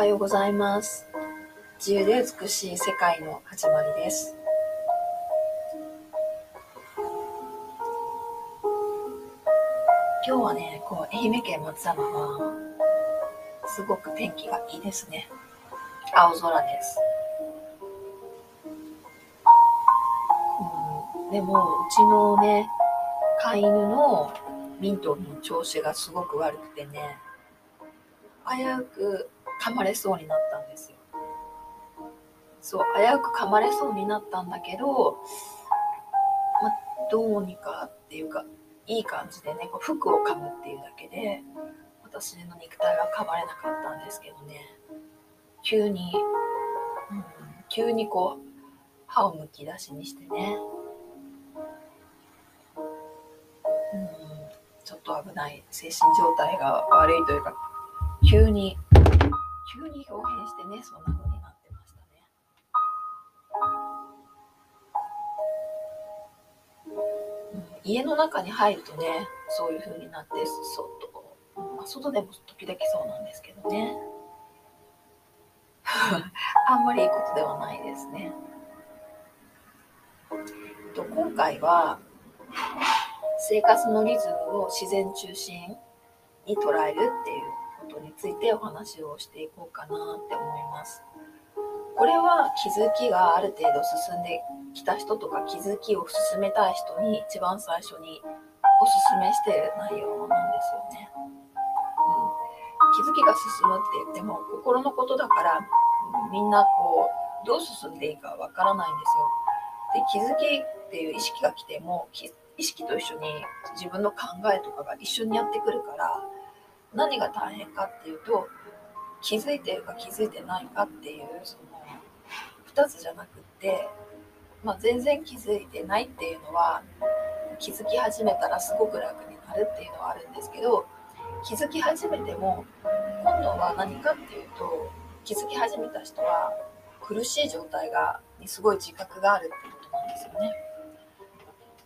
はようございます。自由で美しい世界の始まりです。今日はね、愛媛県松山はすごく天気がいいですね。青空です。でもうちのね、飼い犬のミントの調子がすごく悪くてね、危うく噛まれそうになったんですよ。そう、危うく噛まれそうになったんだけど、どうにかっていうか、いい感じでね、服を噛むっていうだけで私の肉体は噛まれなかったんですけどね、急に歯をむき出しにしてね、ちょっと危ない、精神状態が悪いというか、急に豹変してね、そんな風になってましたね。家の中に入るとね、そういう風になって、外でも時々そうなんですけどねあんまりいいことではないですね。今回は生活のリズムを自然中心に捉えるっていうことについてお話をしていこうかなって思います。これは気づきがある程度進んできた人とか、気づきを進めたい人に一番最初におすすめしている内容なんですよね。気づきが進むって言っても心のことだから、みんなどう進んでいいかわからないんですよ。で、気づきっていう意識が来ても、意識と一緒に自分の考えとかが一緒にやってくるから、何が大変かっていうと、気づいてるか気づいてないかっていう、その2つじゃなくって、全然気づいてないっていうのは、気づき始めたらすごく楽になるっていうのはあるんですけど、気づき始めても今度は何かっていうと、気づき始めた人は苦しい状態にすごい自覚があるっていうことなんですよね。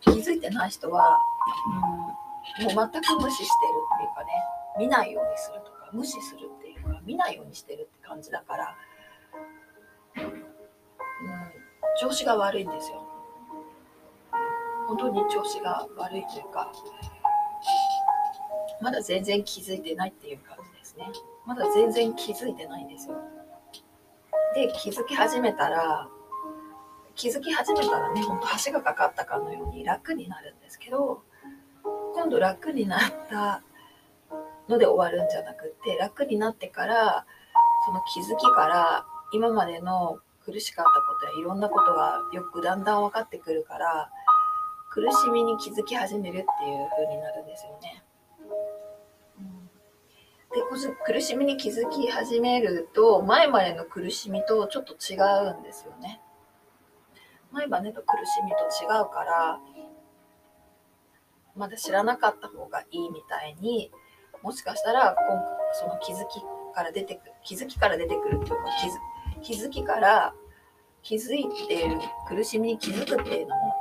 気づいてない人は、もう全く無視してるっていうかね、見ないようにするとか、無視するっていうか、見ないようにしてるって感じだから、調子が悪いんですよ。本当に調子が悪いというか、まだ全然気づいてないっていう感じですね。まだ全然気づいてないんですよ。で、気づき始めたらね、本当橋がかかったかのように楽になるんですけど、今度楽になったので終わるんじゃなくて、楽になってから、その気づきから今までの苦しかったことやいろんなことがよくだんだん分かってくるから、苦しみに気づき始めるっていう風になるんですよね。で、苦しみに気づき始めると、前までの苦しみとちょっと違うんですよね。前までの苦しみと違うから、まだ知らなかった方がいいみたいに、もしかしたらその気づきから出てくるっていうか、気づきから気づいている苦しみに気づくっていうのも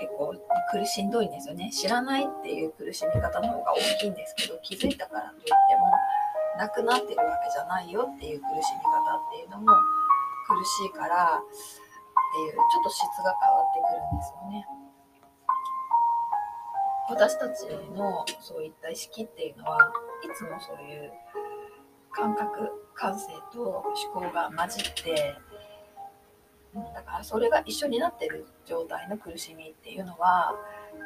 結構しんどいんですよね。知らないっていう苦しみ方の方が大きいんですけど、気づいたからといってもなくなってるわけじゃないよっていう苦しみ方っていうのも苦しいからっていう、ちょっと質が変わってくるんですよね。私たちのそういった意識っていうのは、いつもそういう感覚、感性と思考が混じって、だからそれが一緒になってる状態の苦しみっていうのは、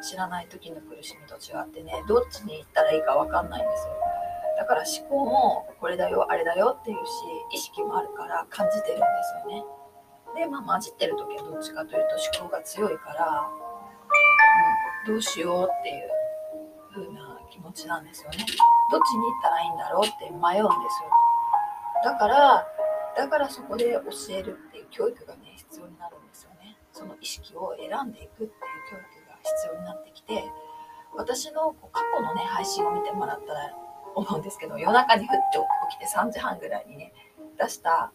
知らない時の苦しみと違ってね、どっちに行ったらいいか分かんないんですよ。だから思考もこれだよあれだよっていうし、意識もあるから感じてるんですよね。で、混じってる時はどっちかというと思考が強いから、どうしようっていう風な気持ちなんですよね。どっちに行ったらいいんだろうって迷うんですよ。だからそこで教えるっていう教育がね、必要になるんですよね。その意識を選んでいくっていう教育が必要になってきて、私の過去のね、配信を見てもらったら思うんですけど、夜中にふって起きて3時半ぐらいにね、出した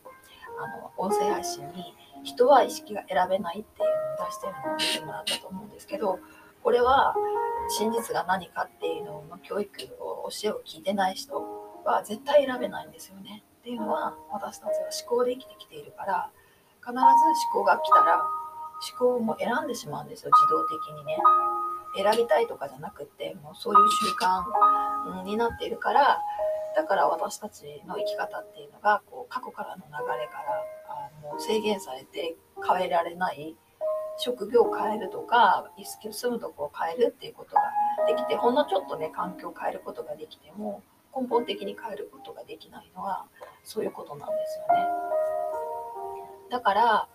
音声配信に、人は意識が選べないっていうのを出してるのを見てもらったと思うんですけど、これは真実が何かっていうのの教育を、教えを聞いてない人は絶対選べないんですよね。っていうのは私たちは思考で生きてきているから、必ず思考が来たら思考も選んでしまうんですよ、自動的にね。選びたいとかじゃなくってもうそういう習慣になっているから、だから私たちの生き方っていうのがこう過去からの流れからもう制限されて変えられない、職業を変えるとか住むとこを変えるっていうことができて、ほんのちょっとね環境を変えることができても根本的に変えることができないのはそういうことなんですよね。だから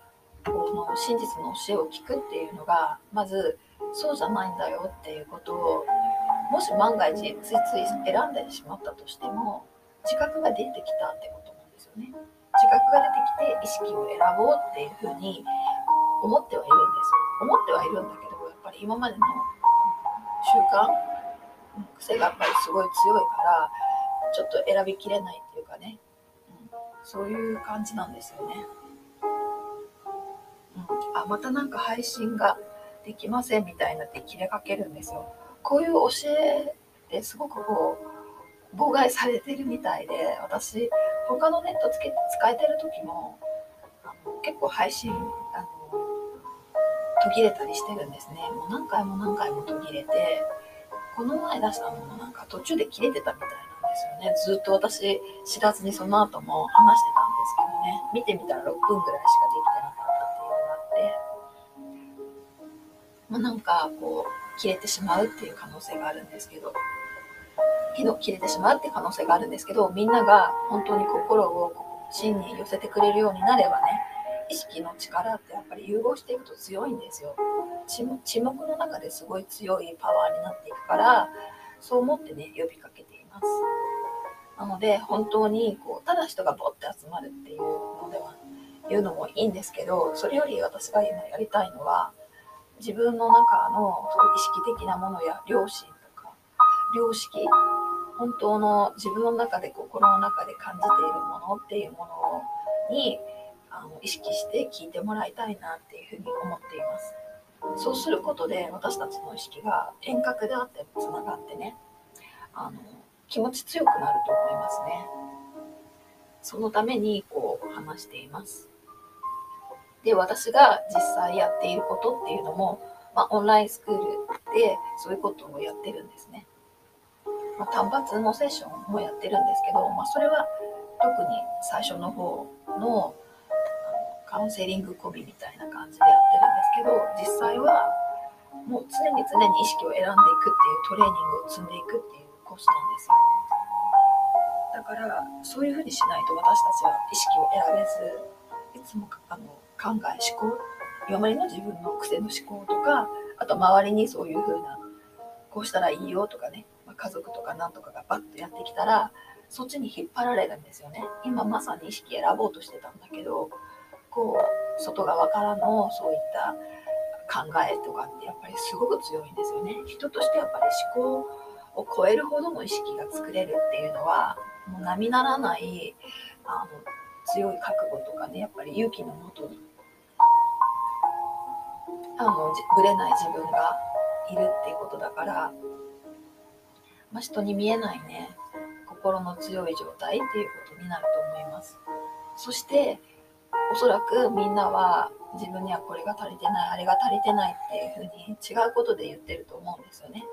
この真実の教えを聞くっていうのが、まずそうじゃないんだよっていうことを、もし万が一つい選んでしまったとしても自覚が出てきたってことなんですよね。自覚が出てきて意識を選ぼうっていうふうに思ってはいるんです。思ってはいるんだけど、やっぱり今までの習慣癖がやっぱりすごい強いからちょっと選びきれないっていうかね、そういう感じなんですよね。あ、またなんか配信ができませんみたいになって切れかけるんですよ。こういう教えですごくこう妨害されてるみたいで、私他のネット使えてる時も結構配信途切れたりしてるんですね。もう何回も何回も途切れて、この前出したのもなんか途中で切れてたみたいなんですよね。ずっと私知らずにその後も話してたんですけどね、見てみたら6分ぐらいしかできてなかったっていうのがあって、なんかこう切れてしまうっていう可能性があるんですけど、みんなが本当に心を真に寄せてくれるようになればね、意識の力ってやっぱり融合していくと強いんですよ。沈黙の中ですごい強いパワーになっていくから、そう思ってね呼びかけています。なので本当にこうただ人がボッて集まるっていうのではいうのもいいんですけど、それより私が今やりたいのは、自分の中の意識的なものや良心とか良識、本当の自分の中で心の中で感じているものっていうものに意識して聞いてもらいたいなっていうふうに思っています。そうすることで私たちの意識が遠隔であってもつながってね、気持ち強くなると思いますね。そのためにこう話しています。で、私が実際やっていることっていうのも、オンラインスクールでそういうことをやってるんですね。単発のセッションもやってるんですけど、それは特に最初の方のカウンセリング込みみたいな感じでやってるんですけど、実際はもう常に意識を選んでいくっていうトレーニングを積んでいくっていうコースなんですよ。だからそういうふうにしないと私たちは意識を選べず、いつも考え思考、今までの自分の癖の思考とか、あと周りにそういう風なこうしたらいいよとかね、家族とかなんとかがバッとやってきたらそっちに引っ張られるんですよね。今まさに意識選ぼうとしてたんだけど、こう外側からのそういった考えとかってやっぱりすごく強いんですよね。人としてやっぱり思考を超えるほどの意識が作れるっていうのはもう並ならない強い覚悟とかね、やっぱり勇気のもとにぶれない自分がいるっていうことだから、人に見えないね心の強い状態っていうことになると思います。そしておそらくみんなは自分にはこれが足りてない、あれが足りてないっていうふうに違うことで言ってると思うんですよね。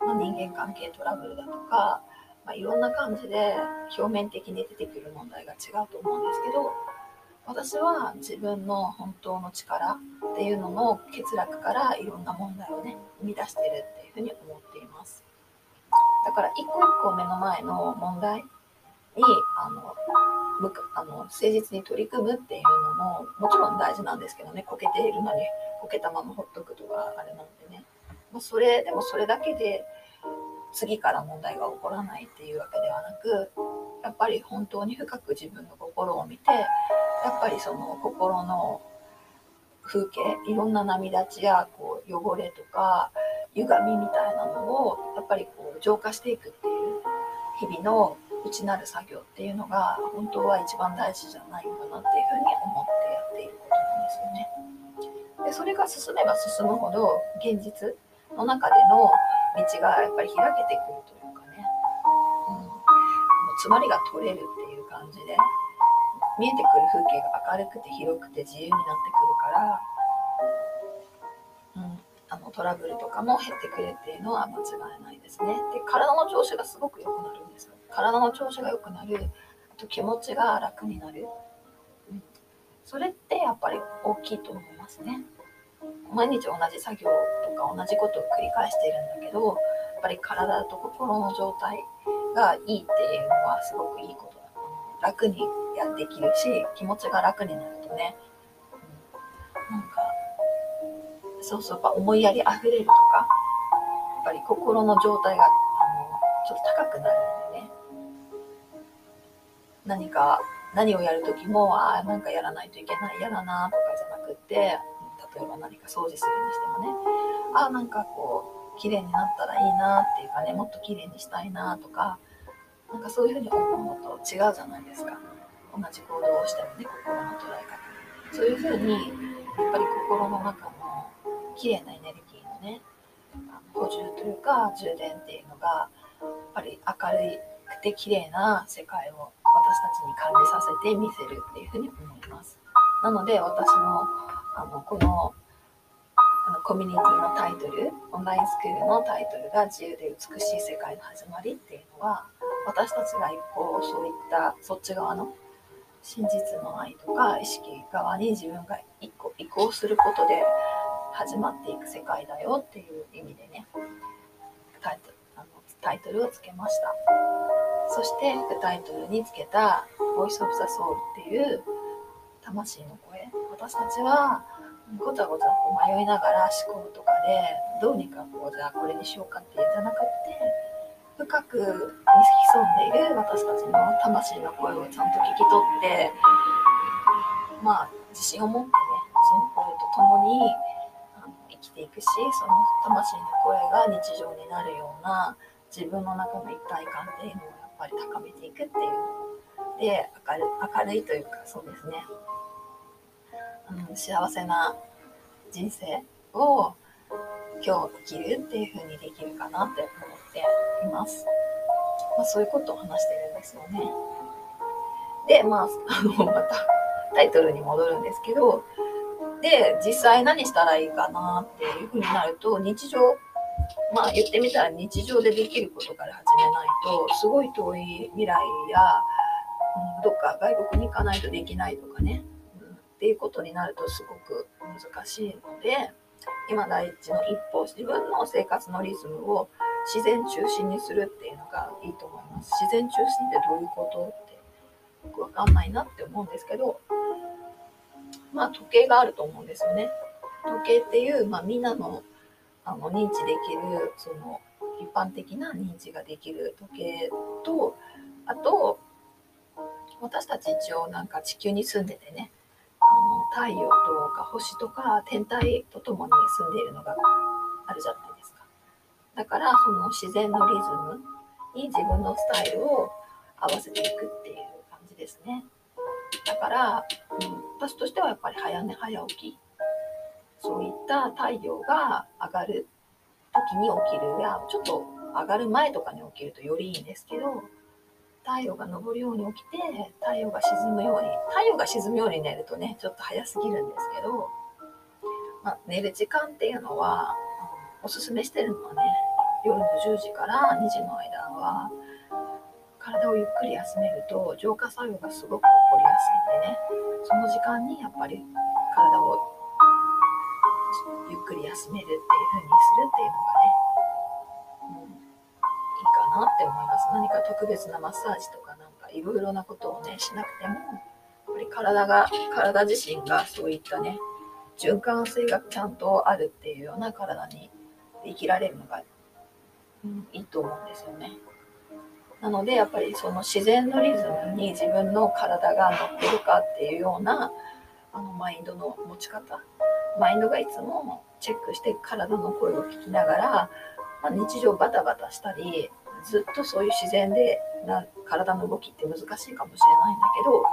人間関係トラブルだとか、いろんな感じで表面的に出てくる問題が違うと思うんですけど、私は自分の本当の力っていうのの欠落からいろんな問題をね生み出してるっていうふうに思っています。だから一個一個目の前の問題に誠実に取り組むっていうのももちろん大事なんですけどね、こけているのにこけたままほっとくとかあれなんでね、それだけで次から問題が起こらないっていうわけではなく、やっぱり本当に深く自分の心を見て、やっぱりその心の風景、いろんな波立ちやこう汚れとか歪みみたいなのをやっぱりこう浄化していくっていう日々の内なる作業っていうのが本当は一番大事じゃないかなっていうふうに思ってやっていることなんですよね。で、それが進めば進むほど現実の中での道がやっぱり開けてくるというかね、詰まりが取れるっていう感じで、見えてくる風景が明るくて広くて自由になってくるから、トラブルとかも減ってくるっていうのは間違いないですね。で、体の調子がすごく良くなるんですよ。体の調子が良くなる、あと気持ちが楽になる、それってやっぱり大きいと思いますね。毎日同じ作業とか同じことを繰り返しているんだけど、やっぱり体と心の状態がいいっていうのはすごくいいことだ。楽にやってきるし、気持ちが楽になるとね、やっぱ思いやりあふれるとか、やっぱり心の状態がちょっと高くなるのでね、何をやるときも、なんかやらないといけない、嫌だなとかじゃなくって、例えば何か掃除するにしてもね、なんかこう、綺麗になったらいいなっていうかね、もっと綺麗にしたいなとか、なんかそういうふうに思うと違うじゃないですか。同じ行動をしてもね、心の捉え方。そういうふうに、やっぱり心の中の綺麗なエネルギーのね、補充というか充電っていうのが、やっぱり明るくて綺麗な世界を私たちに感じさせて見せるっていうふうに思います。なので私もこのコミュニティのタイトル、オンラインスクールのタイトルが自由で美しい世界の始まりっていうのは、私たちが一方そういったそっち側の真実の愛とか意識側に自分が一個移行することで始まっていく世界だよっていう意味でね、タイトルをつけました。そして副タイトルにつけたボイスオブザソウルっていう魂の声、私たちはごちゃごちゃ迷いながら思考とかでどうにかじゃあこれにしようかって言うんじゃなくて、深くに潜んでいる私たちの魂の声をちゃんと聞き取って、自信を持ってね、その声と共に生きていくし、その魂の声が日常になるような自分の中の一体感っていうのをやっぱり高めていくっていうで、明るいというか、そうですね、幸せな人生を今日生きるっていう風にできるかなって思っています。そういうことを話してるんですよね。で、またタイトルに戻るんですけど、で、実際何したらいいかなっていうふうになると、日常、言ってみたら日常でできることから始めないと、すごい遠い未来や、どっか外国に行かないとできないとかね、っていうことになるとすごく難しいので、今第一の一歩、自分の生活のリズムを自然中心にするっていうのがいいと思います。自然中心ってどういうことってよくわかんないなって思うんですけど、時計があると思うんですよね。時計っていう、みんなの、認知できる、その一般的な認知ができる時計と、あと私たち一応地球に住んでてね、太陽とか星とか天体とともに住んでいるのがあるじゃないですか。だからその自然のリズムに自分のスタイルを合わせていくっていう感じですね。だから、私としてはやっぱり早寝早起き、そういった太陽が上がる時に起きるや、ちょっと上がる前とかに起きるとよりいいんですけど、太陽が昇るように起きて、太陽が沈むように寝るとね、ちょっと早すぎるんですけど、寝る時間っていうのは、おすすめしてるのはね、夜の10時から2時の間は、体をゆっくり休めると浄化作用がすごく起こりやすいんでね、その時間にやっぱり体をゆっくり休めるっていう風にするっていうのがね、いいかなって思います。何か特別なマッサージとかいろいろなことをねしなくても、やっぱり体自身がそういったね循環性がちゃんとあるっていうような体に生きられるのがいいと思うんですよね。なのでやっぱりその自然のリズムに自分の体が乗ってるかっていうようなマインドの持ち方、マインドがいつもチェックして体の声を聞きながら、日常バタバタしたり、ずっとそういう自然で体の動きって難しいかもしれないんだけど、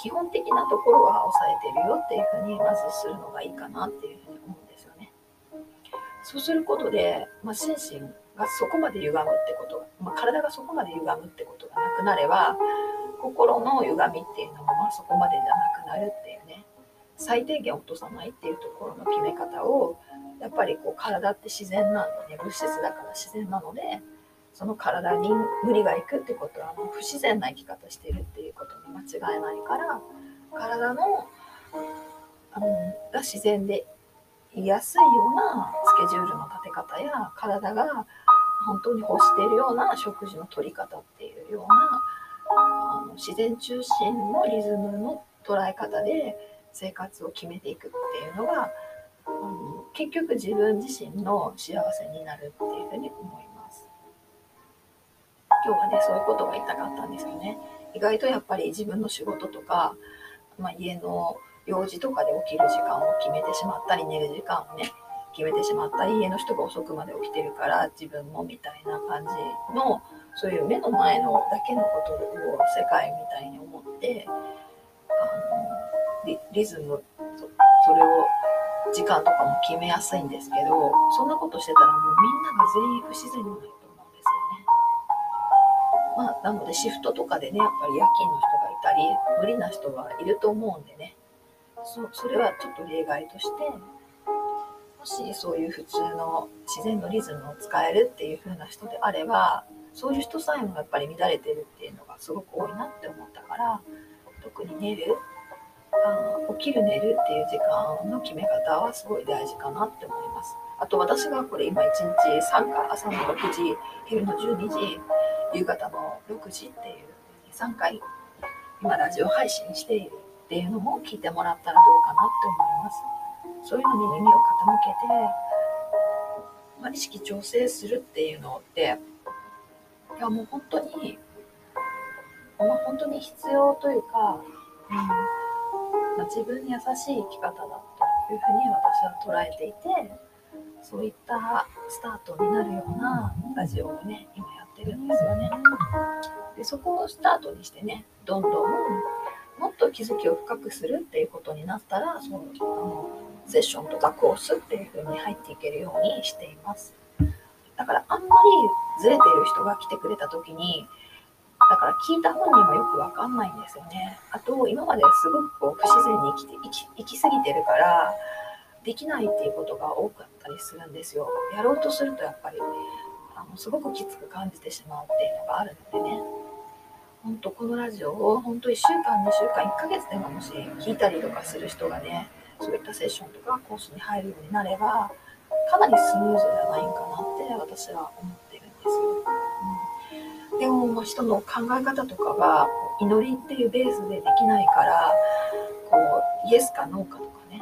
基本的なところは抑えてるよっていうふうにまずするのがいいかなっていうふうに思うんですよね。そうすることで、心身がそこまで歪むってことが、体がそこまで歪むってことがなくなれば、心の歪みっていうのもそこまでじゃなくなるっていうね、最低限落とさないっていうところの決め方を、やっぱりこう体って自然なので、物質だから自然なので、その体に無理がいくってことは不自然な生き方してるっていうことに間違いないから、体のが自然でいやすいようなスケジュールの立て方や、体が本当に欲しているような食事の取り方っていうような、自然中心のリズムの捉え方で生活を決めていくっていうのが、結局自分自身の幸せになるっていうふうに思います。今日はね、そういうことが言いたかったんですよね。意外とやっぱり自分の仕事とか、家の用事とかで起きる時間を決めてしまったり、寝る時間をね決めてしまったり、家の人が遅くまで起きてるから自分もみたいな感じの、そういう目の前のだけのことを世界みたいに思って、リズム それを時間とかも決めやすいんですけど、そんなことしてたらもうみんなが全員不自然になると思うんですよね。なのでシフトとかでね、やっぱり夜勤の人がいたり無理な人はいると思うんでね、それはちょっと例外として、もしそういう普通の自然のリズムを使えるっていう風な人であれば、そういう人さえもやっぱり乱れてるっていうのがすごく多いなって思ったから、特に寝る、起きる寝るっていう時間の決め方はすごい大事かなって思います。あと私がこれ今1日3回、朝の6時、昼の12時、夕方の6時っていう3回今ラジオ配信しているっていうのも聞いてもらったらどうかなって思います。そういうのに耳を傾けて、意識調整するっていうのって、いやもう本当に必要というか、自分に優しい生き方だというふうに私は捉えていて、そういったスタートになるようなラジオをね今やってるんですよね。で、そこをスタートにしてね、どんどんもっと気づきを深くするっていうことになったら、セッションとかコースっていう風に入っていけるようにしています。だからあんまりずれてる人が来てくれた時に、だから聞いた本人もよくわかんないんですよね。あと今まですごくこう不自然に生きすぎてるからできないっていうことが多かったりするんですよ。やろうとするとやっぱりすごくきつく感じてしまうっていうのがあるのでね、本当このラジオを本当1週間、2週間、1ヶ月でももし聞いたりとかする人がね、そういったセッションとかコースに入るようになれば、かなりスムーズじゃないかなって私は思ってるんですよ。でも、人の考え方とかが祈りっていうベースでできないから、こうイエスかノーかとかね、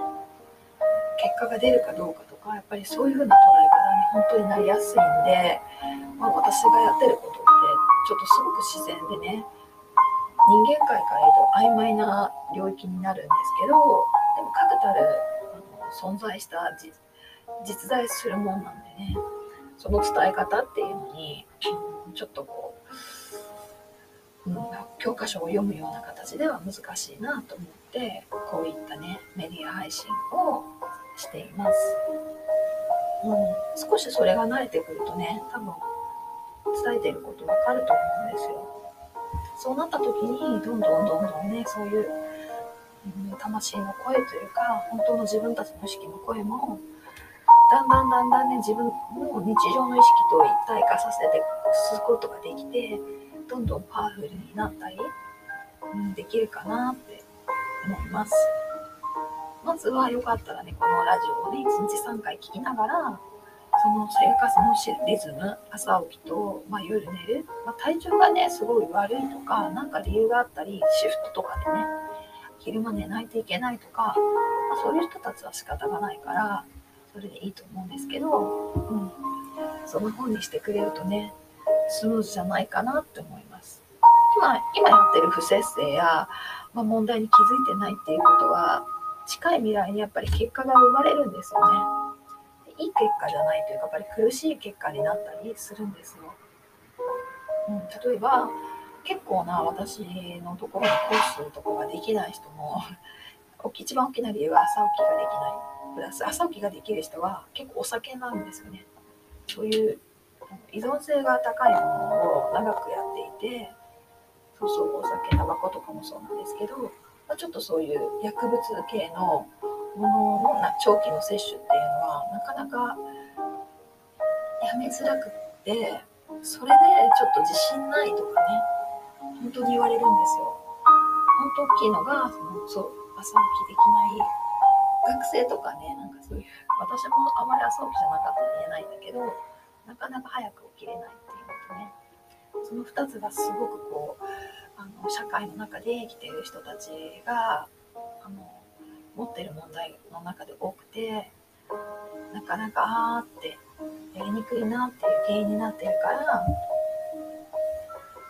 結果が出るかどうかとか、やっぱりそういう風な捉え方に本当になりやすいんで、私がやってることってちょっとすごく自然でね、人間界から言うと曖昧な領域になるんですけど、でも確たる存在した実在するもんなんでね、その伝え方っていうのにちょっとこう、教科書を読むような形では難しいなと思って、こういったねメディア配信をしています。少しそれが慣れてくるとね、多分伝えていることわかると思うんですよ。そうなった時にどんどんね、そういう魂の声というか、本当の自分たちの意識の声もだんだんね、自分の日常の意識と一体化させてすることができて、どんどんパワフルになったり、できるかなって思います。まずはよかったらね、このラジオをね1日3回聞きながら、その生活のリズム、朝起きと、夜寝る、体調がねすごい悪いとか、なんか理由があったり、シフトとかでね昼間寝ないといけないとか、そういう人たちは仕方がないからそれでいいと思うんですけど、その本にしてくれるとね、スムーズじゃないかなって思います。今やってる不節制や、問題に気づいてないっていうことは、近い未来にやっぱり結果が生まれるんですよね。いい結果じゃないというか、やっぱり苦しい結果になったりするんですよ。例えば結構な私のところのコースとかができない人も一番大きな理由は朝起きができない、プラス朝起きができる人は結構お酒なんですよね。そういう依存性が高いものを長くやっていて、お酒、タバコとかもそうなんですけど、ちょっとそういう薬物系のものの長期の摂取っていうのはなかなかやめづらくって、それでちょっと自信ないとかね、本当に言われるんですよ。本当大きいのがそう朝起きできない学生とかね、なんかそういう、私もあまり朝起きじゃなかったら言えないんだけど、なかなか早く起きれないっていうのとね、その2つがすごくこう社会の中で生きている人たちが持っている問題の中で多くて、なかなかあーってやりにくいなっていう原因になっているから、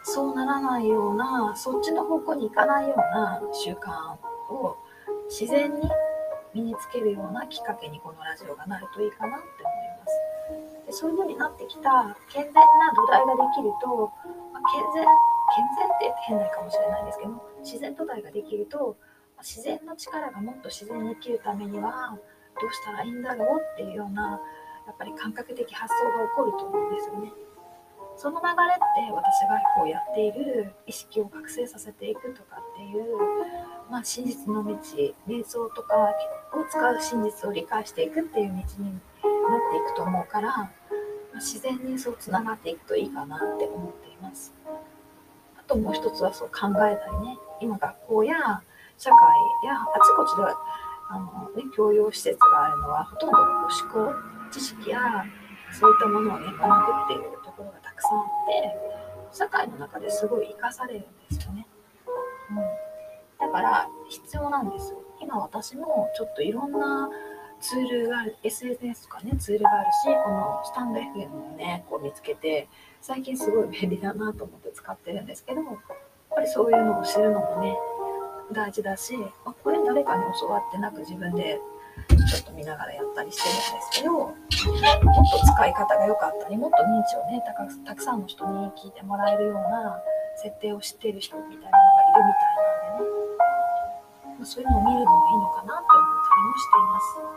そうならないような、そっちの方向に行かないような習慣を自然に身につけるようなきっかけにこのラジオがなるといいかなって思います。で、そういう風になってきた健全な土台ができると、健全って変なかもしれないんですけど、自然土台ができると、自然の力がもっと自然に生きるためにはどうしたらいいんだろうっていうような、やっぱり感覚的発想が起こると思うんですよね。その流れって私がこうやっている意識を覚醒させていくとかっていう、真実の道、瞑想とかを使う真実を理解していくっていう道になっていくと思うから、自然にそうつながっていくといいかなって思っています。あともう一つはそう考えたりね、今学校や社会やあちこちで教養施設があるのは、ほとんど思考、知識やそういったものをね、学ぶっていうところがたくさんあって、社会の中ですごい活かされるんですよね。だから必要なんですよ。今私もちょっといろんなツールがある、SNS とかね、ツールがあるし、このスタンド FM もね、こう見つけて、最近すごい便利だなと思って使ってるんですけど、やっぱりそういうのを知るのもね、大事だし、これ誰かに教わってなく自分でちょっと見ながらやったりしてるんですけど、もっと使い方が良かったり、もっと認知をね、たくさんの人に聞いてもらえるような設定を知っている人みたいなのがいるみたいなんでね、そういうのを見るのもいいのかなって思ったりもしています。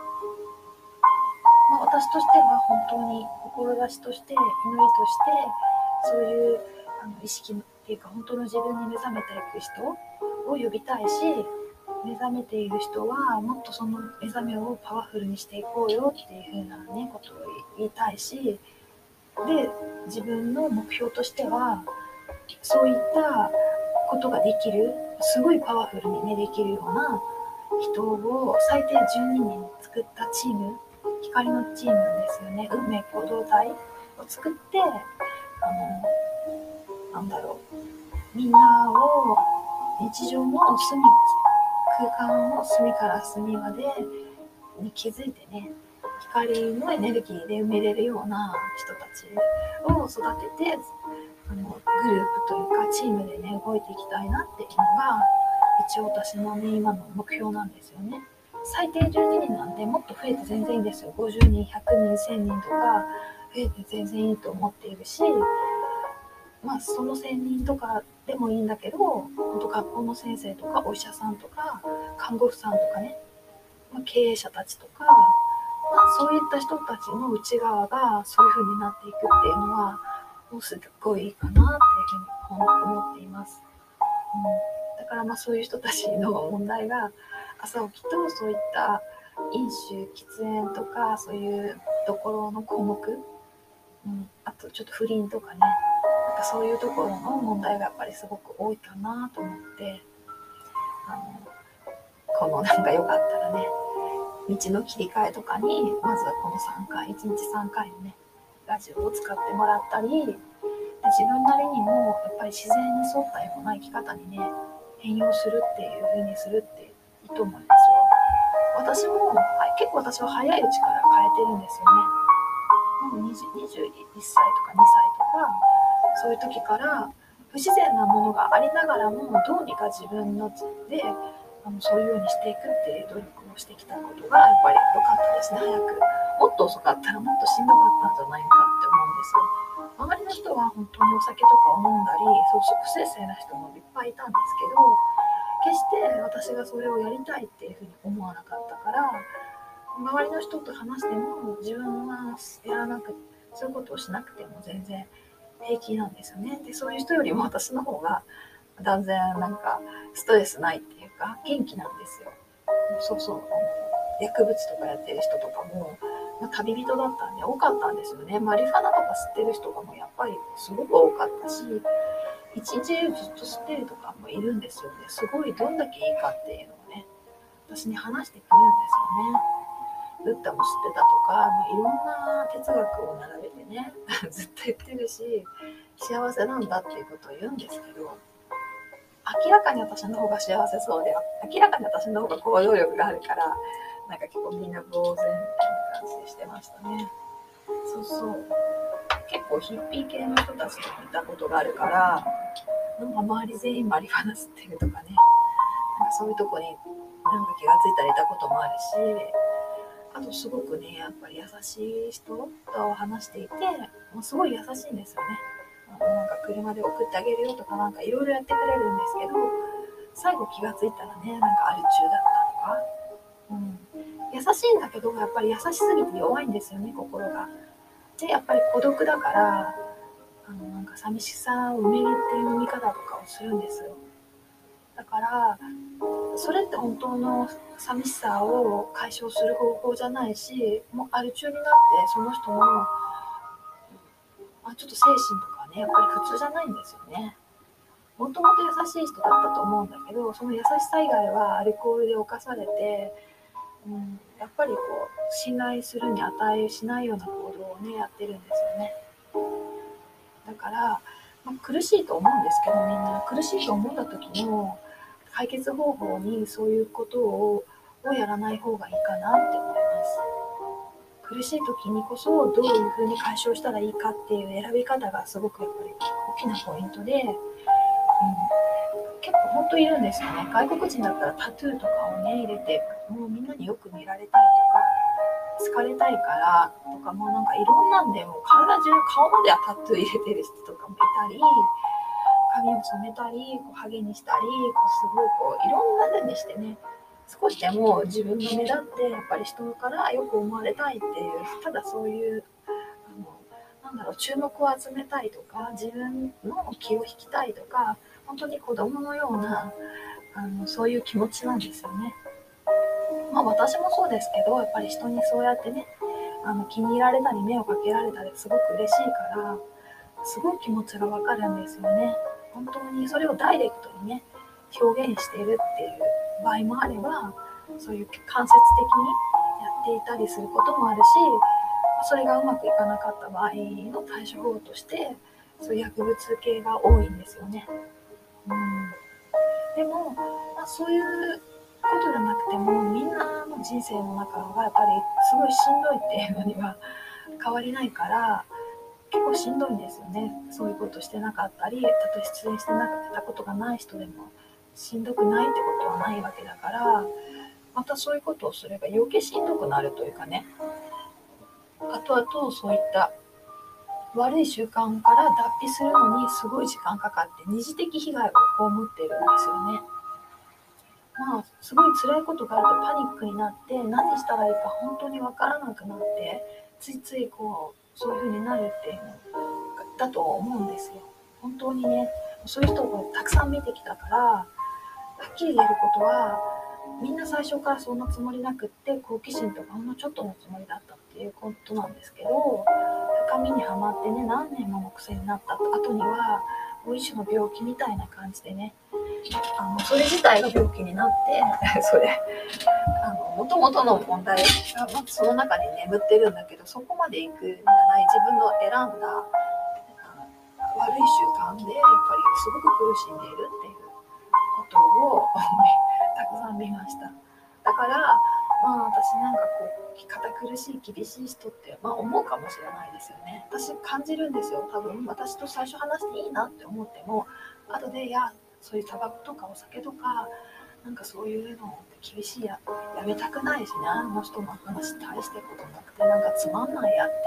私としては本当に志として、祈りとして、そういう意識っていうか、本当の自分に目覚めていく人を呼びたいし、目覚めている人はもっとその目覚めをパワフルにしていこうよっていうふうなね、ことを言いたいし、で、自分の目標としてはそういったことができる、すごいパワフルにねできるような人を最低12人作ったチーム、光のチームですよね、運命共同体を作って、みんなを日常の空間の隅から隅までに気づいてね、光のエネルギーで埋めれるような人たちを育てて、グループというかチームでね動いていきたいなっていうのが一応私のね今の目標なんですよね。最低12人なんで、もっと増えて全然いいんですよ。50人、100人、1000人とか増えて全然いいと思っているし、その1000人とかでもいいんだけど、本当学校の先生とかお医者さんとか看護婦さんとかね、経営者たちとか、そういった人たちの内側がそういう風になっていくっていうのはもうすっごいいいかなっていうふうに思っています。だからそういう人たちの問題が、朝起きとそういった飲酒、喫煙とかそういうところの項目、あとちょっと不倫とかね、そういうところの問題がやっぱりすごく多いかなと思って、このよかったらね、道の切り替えとかにまずはこの3回、1日3回のねラジオを使ってもらったり、で自分なりにもやっぱり自然に沿ったような生き方にね変容するっていう風にするっていいと思いますよ。私も結構私は早いうちから変えてるんですよね。もう21歳とか2歳とかそういう時から不自然なものがありながらもどうにか自分のでそういうようにしていくっていう努力をしてきたことがやっぱり良かったですね。早く、もっと遅かったらもっとしんどかったんじゃないかって思うんですよ。周りの人は本当にお酒とか飲んだり、不摂生な人もいっぱいいたんですけど、決して私がそれをやりたいっていうふうに思わなかったから、周りの人と話しても自分はやらなく、そういうことをしなくても全然平気なんですよね。で、そういう人よりも私の方が断然なんかストレスないっていうか元気なんですよ。そうそう、薬物とかやってる人とかも、まあ、旅人だったんで多かったんですよね。マリファナとか吸ってる人とかもやっぱりすごく多かったし、一日中ずっと吸ってるとかもいるんですよね。すごいどんだけいいかっていうのをね、私に話してくるんですよね。ブッダも知ってたとか、まあ、いろんな哲学を並べてねずっと言ってるし、幸せなんだっていうことを言うんですけど、明らかに私の方が幸せそうで、明らかに私の方が行動力があるから、なんか結構みんな呆然っていう感じでしてましたね。そうそう、結構ヒッピー系の人たちと見たことがあるから、なんか周り全員マリファナ吸ってるとかね、なんかそういうとこになんか気がついたりいたこともあるし、あとすごくね、やっぱり優しい人と話していて、もうすごい優しいんですよね。なんか車で送ってあげるよとか、なんかいろいろやってくれるんですけど、最後気がついたらね、なんかアル中だったとか、優しいんだけどやっぱり優しすぎて弱いんですよね、心が。でやっぱり孤独だから、なんか寂しさを埋めるっていう見方とかをするんですよ。だからそれって本当の寂しさを解消する方法じゃないし、もうアル中になってその人も、ちょっと精神とかね、やっぱり普通じゃないんですよね。もともと優しい人だったと思うんだけど、その優しさ以外はアルコールで侵されて、やっぱりこう信頼するに値しないような行動をねやってるんですよね。だから、苦しいと思うんですけど、みんな苦しいと思った時の解決方法にそういうことをやらない方がいいかなって思います。苦しい時にこそどういうふうに解消したらいいかっていう選び方がすごくやっぱり大きなポイントで、結構本当いるんですよね。外国人だったらタトゥーとかをね入れて、もうみんなによく見られたいとか、好かれたいからとか、もうなんかいろんなんで、もう体中顔まではタトゥー入れてる人とかもいたり、髪を染めたり、こうハゲにしたり、こうすごいこういろんな風にしてね、少しでも自分が目立ってやっぱり人からよく思われたいっていう、ただそういう注目を集めたいとか、自分の気を引きたいとか、本当に子供のようなそういう気持ちなんですよね。私もそうですけど、やっぱり人にそうやってね気に入られたり目をかけられたりすごく嬉しいから、すごい気持ちがわかるんですよね。本当にそれをダイレクトにね表現しているっていう場合もあれば、そういう間接的にやっていたりすることもあるし、それがうまくいかなかった場合の対処法として、そういう薬物系が多いんですよね。でも、そういうことじゃなくても、みんなの人生の中はやっぱりすごいしんどいっていうのには変わりないから、結構しんどいんですよね。そういうことしてなかったり、たとえ出演してなかったことがない人でもしんどくないってことはないわけだから、またそういうことをすれば余計しんどくなるというかね、後々そういった悪い習慣から脱皮するのにすごい時間かかって、二次的被害を被っているんですよね。すごい辛いことがあるとパニックになって、何したらいいか本当にわからなくなって、ついついこうそういうふうになるっていうのだと思うんですよ。本当にね、そういう人をたくさん見てきたから。はっきり言えることは、みんな最初からそんなつもりなくって、好奇心とかほんのちょっとのつもりだったっていうことなんですけど、深みにはまってね、何年もの癖になった後には一種の病気みたいな感じでね、それ自体が病気になってそれ元々の問題がまずその中に眠ってるんだけど、そこまでいくんじゃない、自分の選んだ悪い習慣でやっぱりすごく苦しんでいるっていうことをたくさん見ました。だから、私なんかこう堅苦しい厳しい人って、思うかもしれないですよね。私感じるんですよ。多分私と最初話していいなって思っても、後でいやそういうタバコとかお酒とかなんかそういうの厳しいやめたくないしね、あの人の話大してことなくてなんかつまんないやっていう。